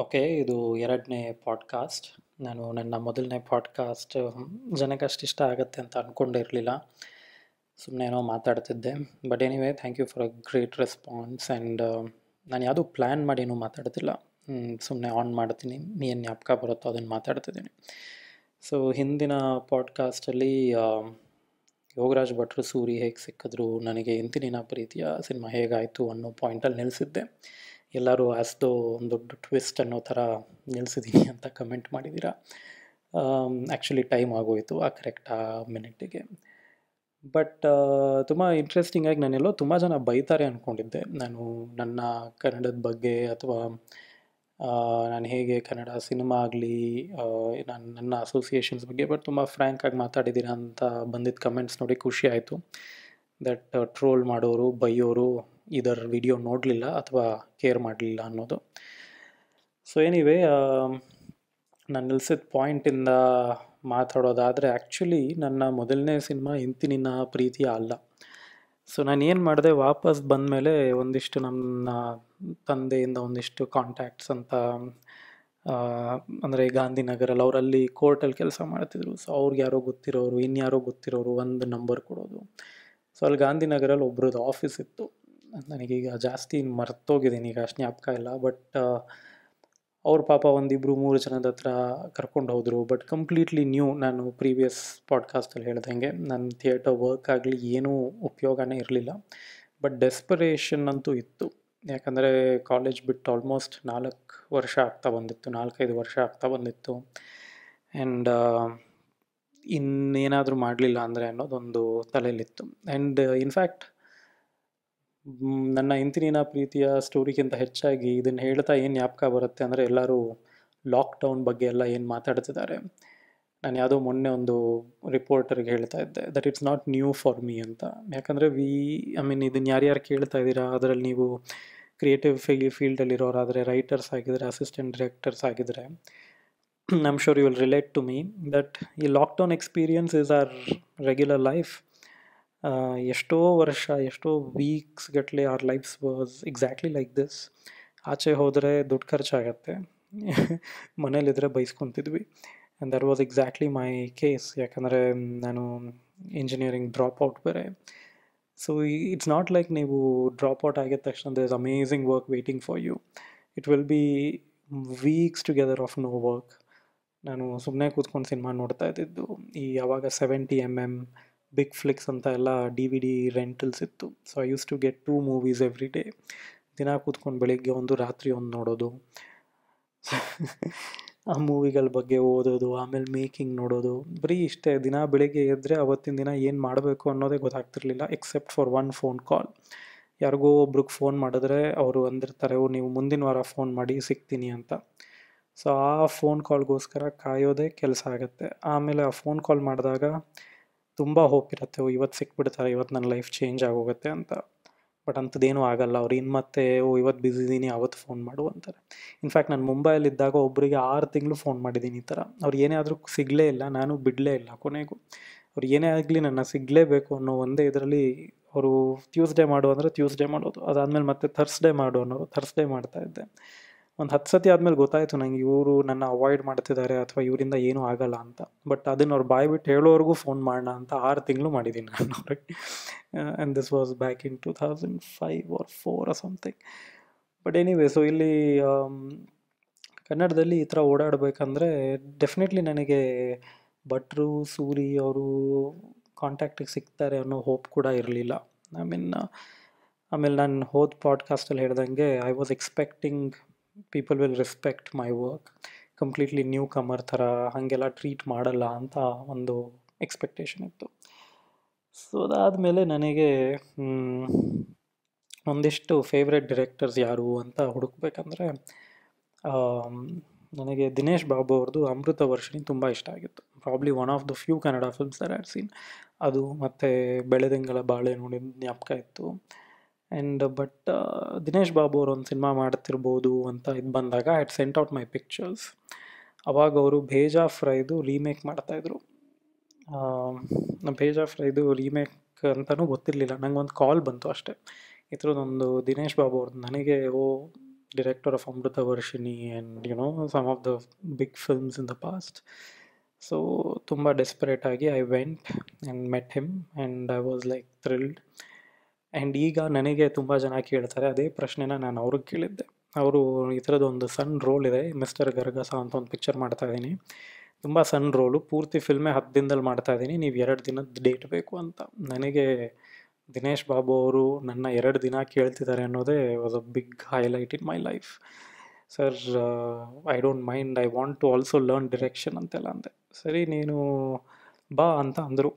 Okay, ಇದು ಎರಡನೇ podcast. ನಾನು ನನ್ನ ಮೊದಲನೇ ಪಾಡ್ಕಾಸ್ಟ್ ಜನಕ್ಕಷ್ಟು ಇಷ್ಟ ಆಗುತ್ತೆ ಅಂತ ಅಂದ್ಕೊಂಡಿರಲಿಲ್ಲ, ಸುಮ್ಮನೆ ಏನೋ ಮಾತಾಡ್ತಿದ್ದೆ. But anyway, thank you for a great response. And ನಾನು ಯಾವುದೂ ಪ್ಲ್ಯಾನ್ ಮಾಡಿ ಏನೂ ಮಾತಾಡ್ತಿಲ್ಲ, ಸುಮ್ಮನೆ ಆನ್ ಮಾಡ್ತೀನಿ, ಏನು ಜ್ಞಾಪಕ ಬರುತ್ತೋ ಅದನ್ನು ಮಾತಾಡ್ತಿದ್ದೀನಿ. ಸೊ ಹಿಂದಿನ ಪಾಡ್ಕಾಸ್ಟಲ್ಲಿ ಯೋಗರಾಜ್ ಭಟ್ರು ಸೂರಿ ಹೇಗೆ ಸಿಕ್ಕಿದ್ರು, ನನಗೆ ಇಂತಿನ ಪ್ರೀತಿಯ ಸಿನಿಮಾ ಹೇಗಾಯಿತು ಅನ್ನೋ ಪಾಯಿಂಟಲ್ಲಿ ನಿಲ್ಲಿಸಿದ್ದೆ. ಎಲ್ಲರೂ ಆಸ್ದೋ ಒಂದು ದೊಡ್ಡ ಟ್ವಿಸ್ಟ್ ಅನ್ನೋ ಥರ ನಿಲ್ಲಿಸಿದ್ದೀನಿ ಅಂತ ಕಮೆಂಟ್ ಮಾಡಿದ್ದೀರಾ. ಆ್ಯಕ್ಚುಲಿ ಟೈಮ್ ಆಗೋಯಿತು ಆ ಕರೆಕ್ಟ್ ಆ ಮಿನಿಟ್ಟಿಗೆ. ಬಟ್ ತುಂಬ ಇಂಟ್ರೆಸ್ಟಿಂಗಾಗಿ ನಾನೆಲ್ಲೋ ತುಂಬ ಜನ ಬೈತಾರೆ ಅಂದ್ಕೊಂಡಿದ್ದೆ, ನಾನು ನನ್ನ ಕನ್ನಡದ ಬಗ್ಗೆ ಅಥವಾ ನಾನು ಹೇಗೆ ಕನ್ನಡ ಸಿನಿಮಾ ಆಗಲಿ ನನ್ನ ಅಸೋಸಿಯೇಷನ್ಸ್ ಬಗ್ಗೆ. ಬಟ್ ತುಂಬ ಫ್ರ್ಯಾಂಕ್ ಆಗಿ ಮಾತಾಡಿದ್ದೀರಾ ಅಂತ ಬಂದಿದ್ದ ಕಮೆಂಟ್ಸ್ ನೋಡಿ ಖುಷಿ ಆಯಿತು. ದಟ್ ಟ್ರೋಲ್ ಮಾಡೋರು, ಬೈಯೋರು ಇದರ ವಿಡಿಯೋ ನೋಡಲಿಲ್ಲ ಅಥವಾ ಕೇರ್ ಮಾಡಲಿಲ್ಲ ಅನ್ನೋದು. ಸೊ ಏನಿವೆ, ನಾನು ನಿಲ್ಸಿದ ಪಾಯಿಂಟಿಂದ ಮಾತಾಡೋದಾದರೆ, ಆ್ಯಕ್ಚುಲಿ ನನ್ನ ಮೊದಲನೇ ಸಿನಿಮಾ ಇಂತಿನ ಪ್ರೀತಿಯ ಅಲ್ಲ. ಸೊ ನಾನು ಏನು ಮಾಡಿದೆ, ವಾಪಸ್ ಬಂದಮೇಲೆ ಒಂದಿಷ್ಟು ನನ್ನ ತಂದೆಯಿಂದ ಒಂದಿಷ್ಟು ಕಾಂಟ್ಯಾಕ್ಟ್ಸ್ ಅಂತ, ಅಂದರೆ ಗಾಂಧಿನಗರಲ್ಲಿ ಅವರಲ್ಲಿ ಕೋರ್ಟಲ್ಲಿ ಕೆಲಸ ಮಾಡ್ತಿದ್ರು. ಸೊ ಅವ್ರಿಗೆ ಯಾರೋ ಗೊತ್ತಿರೋರು, ಇನ್ಯಾರೋ ಗೊತ್ತಿರೋರು ಒಂದು ನಂಬರ್ ಕೊಡೋದು. ಸೊ ಅಲ್ಲಿ ಗಾಂಧಿನಗರಲ್ಲಿ ಒಬ್ರದ್ದು ಆಫೀಸ್ ಇತ್ತು. ನನಗೀಗ ಜಾಸ್ತಿ ಮರ್ತೋಗಿದ್ದೀನಿ, ಈಗ ಅಷ್ಟು ಜ್ಞಾಪಕ ಇಲ್ಲ. ಬಟ್ ಅವ್ರ ಪಾಪ ಒಂದಿಬ್ಬರು ಮೂರು ಜನದ ಹತ್ರ ಕರ್ಕೊಂಡು ಹೋದರು. ಬಟ್ ಕಂಪ್ಲೀಟ್ಲಿ ನ್ಯೂ, ನಾನು ಪ್ರೀವಿಯಸ್ ಪಾಡ್ಕಾಸ್ಟಲ್ಲಿ ಹೇಳ್ದಂಗೆ ನನ್ನ ಥಿಯೇಟರ್ ವರ್ಕ್ ಆಗಲಿ ಏನೂ ಉಪಯೋಗನೇ ಇರಲಿಲ್ಲ. ಬಟ್ ಡೆಸ್ಪರೇಷನ್ ಅಂತೂ ಇತ್ತು, ಯಾಕಂದರೆ ಕಾಲೇಜ್ ಬಿಟ್ಟು ಆಲ್ಮೋಸ್ಟ್ 4 ವರ್ಷ ಆಗ್ತಾ ಬಂದಿತ್ತು, 4-5 ವರ್ಷ ಆಗ್ತಾ ಬಂದಿತ್ತು. ಆ್ಯಂಡ್ ಇನ್ನೇನಾದರೂ ಮಾಡಲಿಲ್ಲ ಅಂದರೆ ಅನ್ನೋದೊಂದು ತಲೆಯಲ್ಲಿತ್ತು. ಆ್ಯಂಡ್ ಇನ್ಫ್ಯಾಕ್ಟ್ ನನ್ನ ಇಂತಿನ ಪ್ರೀತಿಯ ಸ್ಟೋರಿಗಿಂತ ಹೆಚ್ಚಾಗಿ ಇದನ್ನು ಹೇಳ್ತಾ ಏನು ಜ್ಞಾಪಕ ಬರುತ್ತೆ ಅಂದರೆ, ಎಲ್ಲರೂ ಲಾಕ್ಡೌನ್ ಬಗ್ಗೆ ಎಲ್ಲ ಏನು ಮಾತಾಡ್ತಿದ್ದಾರೆ. ನಾನು ಯಾವುದೋ ಮೊನ್ನೆ ಒಂದು ರಿಪೋರ್ಟರ್ಗೆ ಹೇಳ್ತಾ ಇದ್ದೆ that it's not new for me ಅಂತ. ಯಾಕಂದರೆ ಐ ಮೀನ್ ಇದನ್ನು ಯಾರ್ಯಾರು ಕೇಳ್ತಾ ಇದ್ದೀರಾ, ಅದರಲ್ಲಿ ನೀವು ಕ್ರಿಯೇಟಿವ್ ಫೀಲ್ಡಲ್ಲಿರೋರಾದರೆ, ರೈಟರ್ಸ್ ಆಗಿದ್ದರೆ, ಅಸಿಸ್ಟೆಂಟ್ ಡೈರೆಕ್ಟರ್ಸ್ ಆಗಿದ್ದರೆ, I am sure you will relate to me that ಈ lockdown experience is our regular life. ಎಷ್ಟೋ ವರ್ಷ, ಎಷ್ಟೋ ವೀಕ್ಸ್ ಗಟ್ಟಲೆ our lives was exactly like this. ಆಚೆ ಹೋದರೆ ದುಡ್ಡು ಖರ್ಚಾಗತ್ತೆ, ಮನೇಲಿದ್ದರೆ ಬೈಸ್ಕೊತಿದ್ವಿ. And that was exactly my case, ಯಾಕಂದರೆ ನಾನು ಇಂಜಿನಿಯರಿಂಗ್ ಡ್ರಾಪ್ಔಟ್ ಬೇರೆ. ಸೊ ಇಟ್ಸ್ ನಾಟ್ ಲೈಕ್ ನೀವು ಡ್ರಾಪ್ಔಟ್ ಆಗಿದ ತಕ್ಷಣ there is amazing work waiting for you. It will be weeks together of no work. ನಾನು ಸುಮ್ಮನೆ ಕೂತ್ಕೊಂಡು ಸಿನಿಮಾ ನೋಡ್ತಾ ಇದ್ದಿದ್ದು. ಈ ಯಾವಾಗ 70mm ಬಿಗ್ ಫ್ಲಿಕ್ಸ್ ಅಂತ ಎಲ್ಲ DVD ರೆಂಟಲ್ಸ್ ಇತ್ತು. So I use to get 2 movies every day. ದಿನ ಕೂತ್ಕೊಂಡು ಬೆಳಿಗ್ಗೆ ಒಂದು, ರಾತ್ರಿ ಒಂದು ನೋಡೋದು, ಆ ಮೂವಿಗಳ ಬಗ್ಗೆ ಓದೋದು, ಆಮೇಲೆ ಮೇಕಿಂಗ್ ನೋಡೋದು, ಬರೀ ಇಷ್ಟೇ. ದಿನ ಬೆಳಿಗ್ಗೆ ಎದ್ದರೆ ಅವತ್ತಿನ ದಿನ ಏನು ಮಾಡಬೇಕು ಅನ್ನೋದೇ ಗೊತ್ತಾಗ್ತಿರ್ಲಿಲ್ಲ, ಎಕ್ಸೆಪ್ಟ್ ಫಾರ್ 1 phone call. ಯಾರಿಗೋ ಒಬ್ರಿಗೆ ಫೋನ್ ಮಾಡಿದ್ರೆ ಅವರು ಅಂದಿರ್ತಾರೆ, ನೀವು ಮುಂದಿನ ವಾರ ಫೋನ್ ಮಾಡಿ ಸಿಗ್ತೀನಿ ಅಂತ. ಸೊ ಆ ಫೋನ್ ಕಾಲ್ಗೋಸ್ಕರ ಕಾಯೋದೇ ಕೆಲಸ ಆಗುತ್ತೆ. ಆಮೇಲೆ ಆ ಫೋನ್ ಕಾಲ್ ಮಾಡಿದಾಗ ತುಂಬ ಹೋಪ್ ಇರುತ್ತೆ, ಇವತ್ತು ಸಿಕ್ಬಿಡ್ತಾರೆ, ಇವತ್ತು ನನ್ನ ಲೈಫ್ ಚೇಂಜ್ ಆಗೋಗುತ್ತೆ ಅಂತ. ಬಟ್ ಅಂಥದ್ದೇನೂ ಆಗಲ್ಲ. ಅವ್ರು ಇನ್ನು ಮತ್ತೆ ಇವತ್ತು ಬ್ಯುಸಿ ಇದ್ದೀನಿ ಅವತ್ತು ಫೋನ್ ಮಾಡು ಅಂತಾರೆ. ಇನ್ಫ್ಯಾಕ್ಟ್ ನಾನು ಮುಂಬೈಯಲ್ಲಿದ್ದಾಗ ಒಬ್ಬರಿಗೆ 6 ತಿಂಗಳು ಫೋನ್ ಮಾಡಿದ್ದೀನಿ ಈ ಥರ. ಅವ್ರು ಏನೇ ಆದರೂ ಸಿಗಲೇ ಇಲ್ಲ, ನಾನು ಬಿಡಲೇ ಇಲ್ಲ. ಕೊನೆಗೂ ಅವ್ರು ಏನೇ ಆಗಲಿ ನನ್ನ ಸಿಗಲೇಬೇಕು ಅನ್ನೋ ಒಂದೇ ಇದರಲ್ಲಿ ಅವರು ಟ್ಯೂಸ್ಡೇ ಮಾಡು ಅಂದರೆ ಟ್ಯೂಸ್ಡೇ ಮಾಡೋದು, ಅದಾದಮೇಲೆ ಮತ್ತೆ ಥರ್ಸ್ಡೇ ಮಾಡು ಅನ್ನೋರು ಥರ್ಸ್ಡೇ ಮಾಡ್ತಾಯಿದ್ದೆ. ಒಂದು 10 ಸತಿ ಆದಮೇಲೆ ಗೊತ್ತಾಯಿತು ನನಗೆ ಇವರು ನನ್ನ ಅವಾಯ್ಡ್ ಮಾಡ್ತಿದ್ದಾರೆ ಅಥವಾ ಇವರಿಂದ ಏನೂ ಆಗಲ್ಲ ಅಂತ. ಬಟ್ ಅದನ್ನು ಅವ್ರು ಬಾಯ್ಬಿಟ್ಟು ಹೇಳೋವರೆಗೂ ಫೋನ್ ಮಾಡೋಣ ಅಂತ 6 ತಿಂಗಳು ಮಾಡಿದ್ದೀನಿ ನಾನು ಅವ್ರಿಗೆ. And this was back in 2005 or 2004 something. But anyway, so ಇಲ್ಲಿ ಕನ್ನಡದಲ್ಲಿ ಈ ಥರ ಓಡಾಡಬೇಕಂದ್ರೆ ಡೆಫಿನೆಟ್ಲಿ ನನಗೆ ಭಟ್ರು ಸೂರಿ ಅವರು ಕಾಂಟ್ಯಾಕ್ಟಿಗೆ ಸಿಗ್ತಾರೆ ಅನ್ನೋ ಹೋಪ್ ಕೂಡ ಇರಲಿಲ್ಲ. ಆಮೇಲೆ ನಾನು ಹೋದ ಪಾಡ್ಕಾಸ್ಟಲ್ಲಿ ಹೇಳ್ದಂಗೆ I was expecting people will respect my work, completely new ಕಮರ್ ಥರ ಹಾಗೆಲ್ಲ ಟ್ರೀಟ್ ಮಾಡಲ್ಲ ಅಂತ ಒಂದು ಎಕ್ಸ್ಪೆಕ್ಟೇಷನ್ ಇತ್ತು. ಸೊ ಅದಾದಮೇಲೆ ನನಗೆ ಒಂದಿಷ್ಟು ಫೇವ್ರೆಟ್ ಡಿರೆಕ್ಟರ್ಸ್ ಯಾರು ಅಂತ ಹುಡುಕ್ಬೇಕಂದ್ರೆ ನನಗೆ ದಿನೇಶ್ ಬಾಬು ಅವ್ರದ್ದು ಅಮೃತ ವರ್ಷಿಣಿ ತುಂಬ ಇಷ್ಟ ಆಗಿತ್ತು. Probably one of the few Kannada films that I had seen. ಅದು ಮತ್ತು ಬೆಳೆದಂಗಳ ಬಾಳೆ ನೋಡಿ ಜ್ಞಾಪಕ ಇತ್ತು. ಆ್ಯಂಡ್ ಬಟ್ ದಿನೇಶ್ ಬಾಬು ಅವರು ಒಂದು ಸಿನಿಮಾ ಮಾಡ್ತಿರ್ಬೋದು ಅಂತ ಇದು ಬಂದಾಗ I had sent out my pictures. ಅವಾಗ ಅವರು ಭೇಜಾ ಫ್ರೈದು ರೀಮೇಕ್ ಮಾಡ್ತಾಯಿದ್ರು. ಭೇಜಾ ಫ್ರೈದು ರೀಮೇಕ್ ಅಂತಲೂ ಗೊತ್ತಿರಲಿಲ್ಲ, ನಂಗೆ ಒಂದು ಕಾಲ್ ಬಂತು ಅಷ್ಟೇ ಈ ಥರದೊಂದು ದಿನೇಶ್ ಬಾಬು ಅವ್ರದ್ದು. ನನಗೆ director of Amruta Varshini and some of the big films in the past. So tumba desperate aagi I went and met him and I was like thrilled. And ಈಗ ನನಗೆ ತುಂಬ ಜನ ಕೇಳ್ತಾರೆ ಅದೇ ಪ್ರಶ್ನೆನ ನಾನು ಅವ್ರಿಗೆ ಕೇಳಿದ್ದೆ. ಅವರು ಈ ಥರದ್ದೊಂದು ಸಣ್ಣ ರೋಲ್ ಇದೆ, ಮಿಸ್ಟರ್ ಗರ್ಗಸ ಅಂತ ಒಂದು ಪಿಕ್ಚರ್ ಮಾಡ್ತಾ ಇದ್ದೀನಿ, ತುಂಬ ಸಣ್ಣ ರೋಲು, ಪೂರ್ತಿ ಫಿಲ್ಮೇ 10 ದಿನದಲ್ಲಿ ಮಾಡ್ತಾ ಇದ್ದೀನಿ, ನೀವು 2 ದಿನದ ಡೇಟ್ ಬೇಕು ಅಂತ. ನನಗೆ ದಿನೇಶ್ ಬಾಬು ಅವರು ನನ್ನ 2 ದಿನ ಕೇಳ್ತಿದ್ದಾರೆ ಅನ್ನೋದೇ was a big highlight in my life. Sir I don't mind, I want to also learn direction ಅಂತೆಲ್ಲ ಅಂದೆ. ಸರಿ ನೀನು ಬಾ ಅಂತ ಅಂದರು.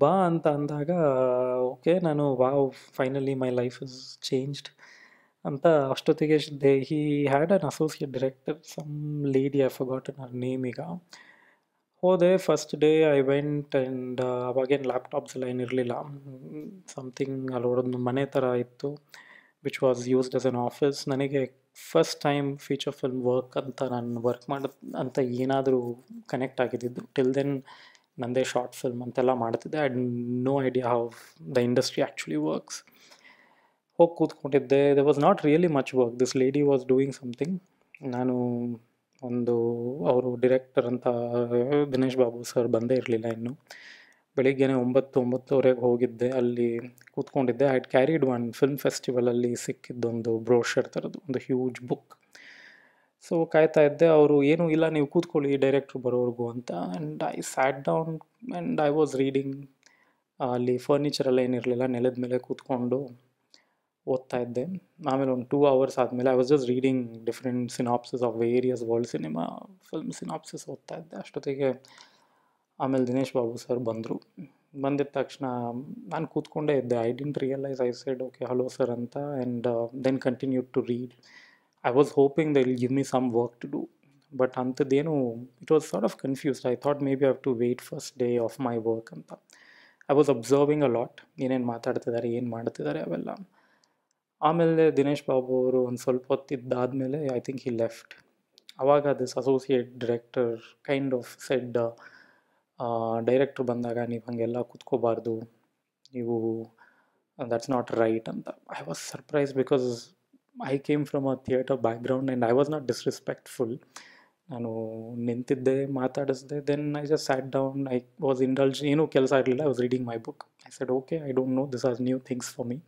ಬಾ ಅಂತ ಅಂದಾಗ ಓಕೆ ನಾನು wow finally my life is changed ಅಂತ. ಅಷ್ಟೊತ್ತಿಗೆ they he had an associate director, some lady, I forgotten her name. ಈಗ ಹೋದೆ first day I went and ಅವಾಗೇನು ಲ್ಯಾಪ್ಟಾಪ್ಸ್ ಎಲ್ಲ ಏನಿರಲಿಲ್ಲ, ಸಮಥಿಂಗ್ ಅಲ್ಲಿ ಹೊಡೋದು ಮನೆ ಥರ ಇತ್ತು, which was used as an office. ನನಗೆ first time feature film work ಅಂತ ನಾನು ವರ್ಕ್ ಮಾಡೋದು ಅಂತ ಏನಾದರೂ ಕನೆಕ್ಟ್ ಆಗಿದ್ದಿದ್ದು. ಟಿಲ್ ದೆನ್ ನಂದೇ ಶಾರ್ಟ್ ಫಿಲ್ಮ್ ಅಂತೆಲ್ಲ ಮಾಡ್ತಿದ್ದೆ. I had no idea how the industry actually works. ಹೋಗಿ ಕೂತ್ಕೊಂಡಿದ್ದೆ, they was not really much work, this lady was doing something. ನಾನು ಒಂದು ಅವರು ಡಿರೆಕ್ಟರ್ ಅಂತ ದಿನೇಶ್ ಬಾಬು ಸರ್ ಬಂದೇ ಇರಲಿಲ್ಲ ಇನ್ನೂ. ಬೆಳಿಗ್ಗೆನೇ 9-9:30ಗೆ ಹೋಗಿದ್ದೆ, ಅಲ್ಲಿ ಕೂತ್ಕೊಂಡಿದ್ದೆ. I had carried one film ಫೆಸ್ಟಿವಲಲ್ಲಿ ಸಿಕ್ಕಿದ್ದೊಂದು ಬ್ರೋಷರ್ ಥರದ್ದು ಒಂದು ಹ್ಯೂಜ್ ಬುಕ್. ಸೊ ಕಾಯ್ತಾ ಇದ್ದೆ, ಅವರು ಏನೂ ಇಲ್ಲ ನೀವು ಕೂತ್ಕೊಳ್ಳಿ ಡೈರೆಕ್ಟ್ರು ಬರೋವರೆಗೂ ಅಂತ. And I sat down and I was reading. ಅಲ್ಲಿ ಫರ್ನಿಚರೆಲ್ಲ ಏನಿರಲಿಲ್ಲ, ನೆಲದ ಮೇಲೆ ಕೂತ್ಕೊಂಡು ಓದ್ತಾ ಇದ್ದೆ. ಆಮೇಲೆ ಒಂದು 2 hours ಆದಮೇಲೆ I was just reading different synopsis of various world cinema film synopsis ಓದ್ತಾ ಇದ್ದೆ. ಅಷ್ಟೊತ್ತಿಗೆ ಆಮೇಲೆ ದಿನೇಶ್ ಬಾಬು ಸರ್ ಬಂದರು. ಬಂದಿದ್ದ ತಕ್ಷಣ ನಾನು ಕೂತ್ಕೊಂಡೇ ಇದ್ದೆ. I didn't realise, I said okay hello sir ಅಂತ and then continue to read. I was hoping they'll give me some work to do, but antadenu it was sort of confused. I thought maybe I have to wait first day of my work anta. I was observing a lot, enen maatadtidare yen maadtidare avella. Aamele Dinesh Babu avaru on solpa hottid aadmele I think he left. Avaga this associate director kind of said director bandaga neevu hangella kutkobardu, neevu that's not right anta. I was surprised because I came from a theatre background and I was not disrespectful. ನಾನು ನಿಂತಿದ್ದೆ, ಮಾತಾಡಿಸಿದೆ. Then I just sat down. I was indulge, ಏನೂ ಕೆಲಸ ಇರಲಿಲ್ಲ. I was reading my book. I said okay I don't know, this are new things for me.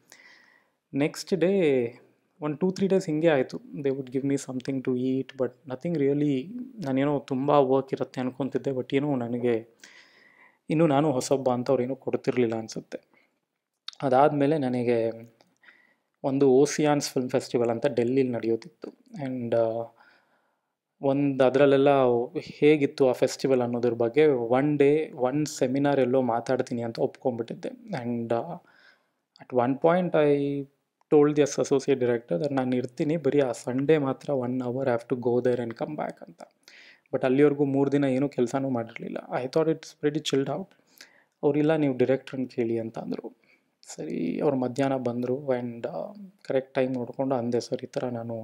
Next day ಒಂದು 2-3 days ಹಿಂಗೆ ಆಯಿತು. They would give me something to eat but nothing really. ನಾನೇನೋ ತುಂಬ work ಇರುತ್ತೆ ಅನ್ಕೊತಿದ್ದೆ, but ಏನೋ ನನಗೆ ಇನ್ನೂ ನಾನು ಹೊಸಬ್ಬ ಅಂತ ಅವ್ರು ಏನೂ ಕೊಡ್ತಿರ್ಲಿಲ್ಲ ಅನಿಸುತ್ತೆ. ಅದಾದಮೇಲೆ ನನಗೆ ಒಂದು ಓಸಿಯಾನ್ಸ್ ಫಿಲ್ಮ್ ಫೆಸ್ಟಿವಲ್ ಅಂತ ಡೆಲ್ಲಿಲಿ ನಡೆಯೋದಿತ್ತು. ಆ್ಯಂಡ್ ಒಂದು ಅದರಲ್ಲೆಲ್ಲ ಹೇಗಿತ್ತು ಆ ಫೆಸ್ಟಿವಲ್ ಅನ್ನೋದ್ರ ಬಗ್ಗೆ 1 day 1 ಸೆಮಿನಾರ್ ಎಲ್ಲೋ ಮಾತಾಡ್ತೀನಿ ಅಂತ ಒಪ್ಕೊಂಡ್ಬಿಟ್ಟಿದ್ದೆ. And at one point I told this associate director that ನಾನು ಇರ್ತೀನಿ, ಬರೀ ಆ ಸಂಡೇ ಮಾತ್ರ 1 hour have to go there and come back ಅಂತ. ಬಟ್ ಅಲ್ಲಿವರೆಗೂ 3 ದಿನ ಏನೂ ಕೆಲಸನೂ ಮಾಡಿರಲಿಲ್ಲ. I thought it's very chilled out. ಅವರಿಲ್ಲ ನೀವು ಡೈರೆಕ್ಟ್ರನ್ನ ಕೇಳಿ ಅಂತ ಅಂದರು. ಸರಿ, ಅವ್ರು ಮಧ್ಯಾಹ್ನ ಬಂದರು ಆ್ಯಂಡ್ ಕರೆಕ್ಟ್ ಟೈಮ್ ನೋಡಿಕೊಂಡು ಅಂದೆ, ಸರ್ ಈ ಥರ ನಾನು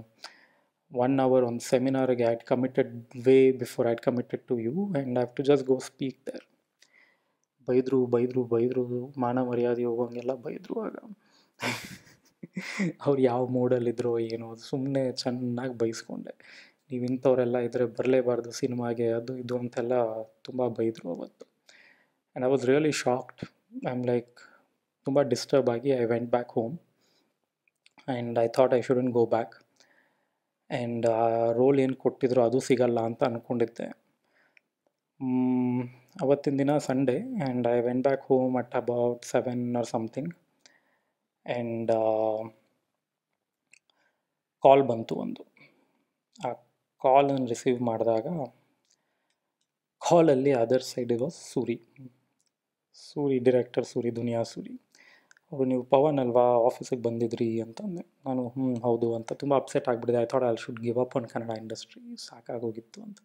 1 hour ಒಂದು ಸೆಮಿನಾರ್ಗೆ I had committed way before I had committed to you and I have to just go speak there. ಬೈದರು, ಮಾನ ಮರ್ಯಾದೆ ಹೋಗೋಂಗೆಲ್ಲ ಬೈದರು. ಆಗ ಅವ್ರು ಯಾವ ಮೂಡಲ್ಲಿದ್ರೋ ಏನೋ ಸುಮ್ಮನೆ ಚೆನ್ನಾಗಿ ಬೈಸ್ಕೊಂಡೆ. ನೀವು ಇಂಥವರೆಲ್ಲ ಇದ್ದರೆ ಬರಲೇಬಾರ್ದು ಸಿನಿಮಾಗೆ, ಅದು ಇದು ಅಂತೆಲ್ಲ ತುಂಬ ಬೈದರು ಅವತ್ತು. And I was really shocked. I am like ತುಂಬ ಡಿಸ್ಟರ್ಬ್ ಆಗಿ I went back home and I thought I shouldn't go back. And ಆ ರೋಲ್ ಏನು ಕೊಟ್ಟಿದ್ರು ಅದು ಸಿಗಲ್ಲ ಅಂತ ಅಂದ್ಕೊಂಡಿದ್ದೆ. ಅವತ್ತಿನ ದಿನ Sunday and I went back home at about 7 or something and call ಬಂತು ಒಂದು. ಆ ಕಾಲನ್ನು ರಿಸೀವ್ ಮಾಡಿದಾಗ ಕಾಲಲ್ಲಿ ಅದರ್ ಸೈಡ್ ಇರೋ ಸೂರಿ ಡಿರೆಕ್ಟರ್ ಸೂರಿ, ದುನಿಯಾ ಸೂರಿ ಅವರು, ನೀವು ಪವನ್ ಅಲ್ವಾ ಆಫೀಸಿಗೆ ಬಂದಿದ್ರಿ ಅಂತಂದೆ. ನಾನು ಹೌದು ಅಂತ ತುಂಬ ಅಪ್ಸೆಟ್ ಆಗಿಬಿಟ್ಟಿದೆ. I thought I should give up on Kannada industry, ಸಾಕಾಗೋಗಿತ್ತು ಅಂತ.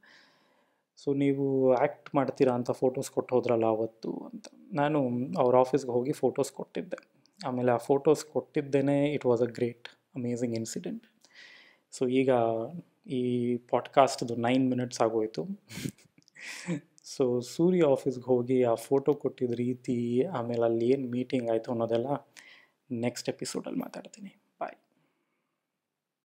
ಸೊ ನೀವು ಆ್ಯಕ್ಟ್ ಮಾಡ್ತೀರಾ ಅಂತ ಫೋಟೋಸ್ ಕೊಟ್ಟು ಹೋದ್ರಲ್ಲ ಅವತ್ತು ಅಂತ. ನಾನು ಅವ್ರ ಆಫೀಸ್ಗೆ ಹೋಗಿ ಫೋಟೋಸ್ ಕೊಟ್ಟಿದ್ದೆ. ಆಮೇಲೆ ಆ ಫೋಟೋಸ್ ಕೊಟ್ಟಿದ್ದೇನೆ it was a great amazing incident. So ಈಗ ಈ ಪಾಡ್ಕಾಸ್ಟ್ದು 9 minutes ಆಗೋಯಿತು. ಸೊ ಸೂರ್ಯ ಆಫೀಸ್ಗೆ ಹೋಗಿ ಆ ಫೋಟೋ ಕೊಟ್ಟಿದ್ದ ರೀತಿ, ಆಮೇಲೆ ಅಲ್ಲಿ ಏನು ಮೀಟಿಂಗ್ ಆಯಿತು ಅನ್ನೋದೆಲ್ಲ ನೆಕ್ಸ್ಟ್ ಎಪಿಸೋಡಲ್ಲಿ ಮಾತಾಡ್ತೀನಿ.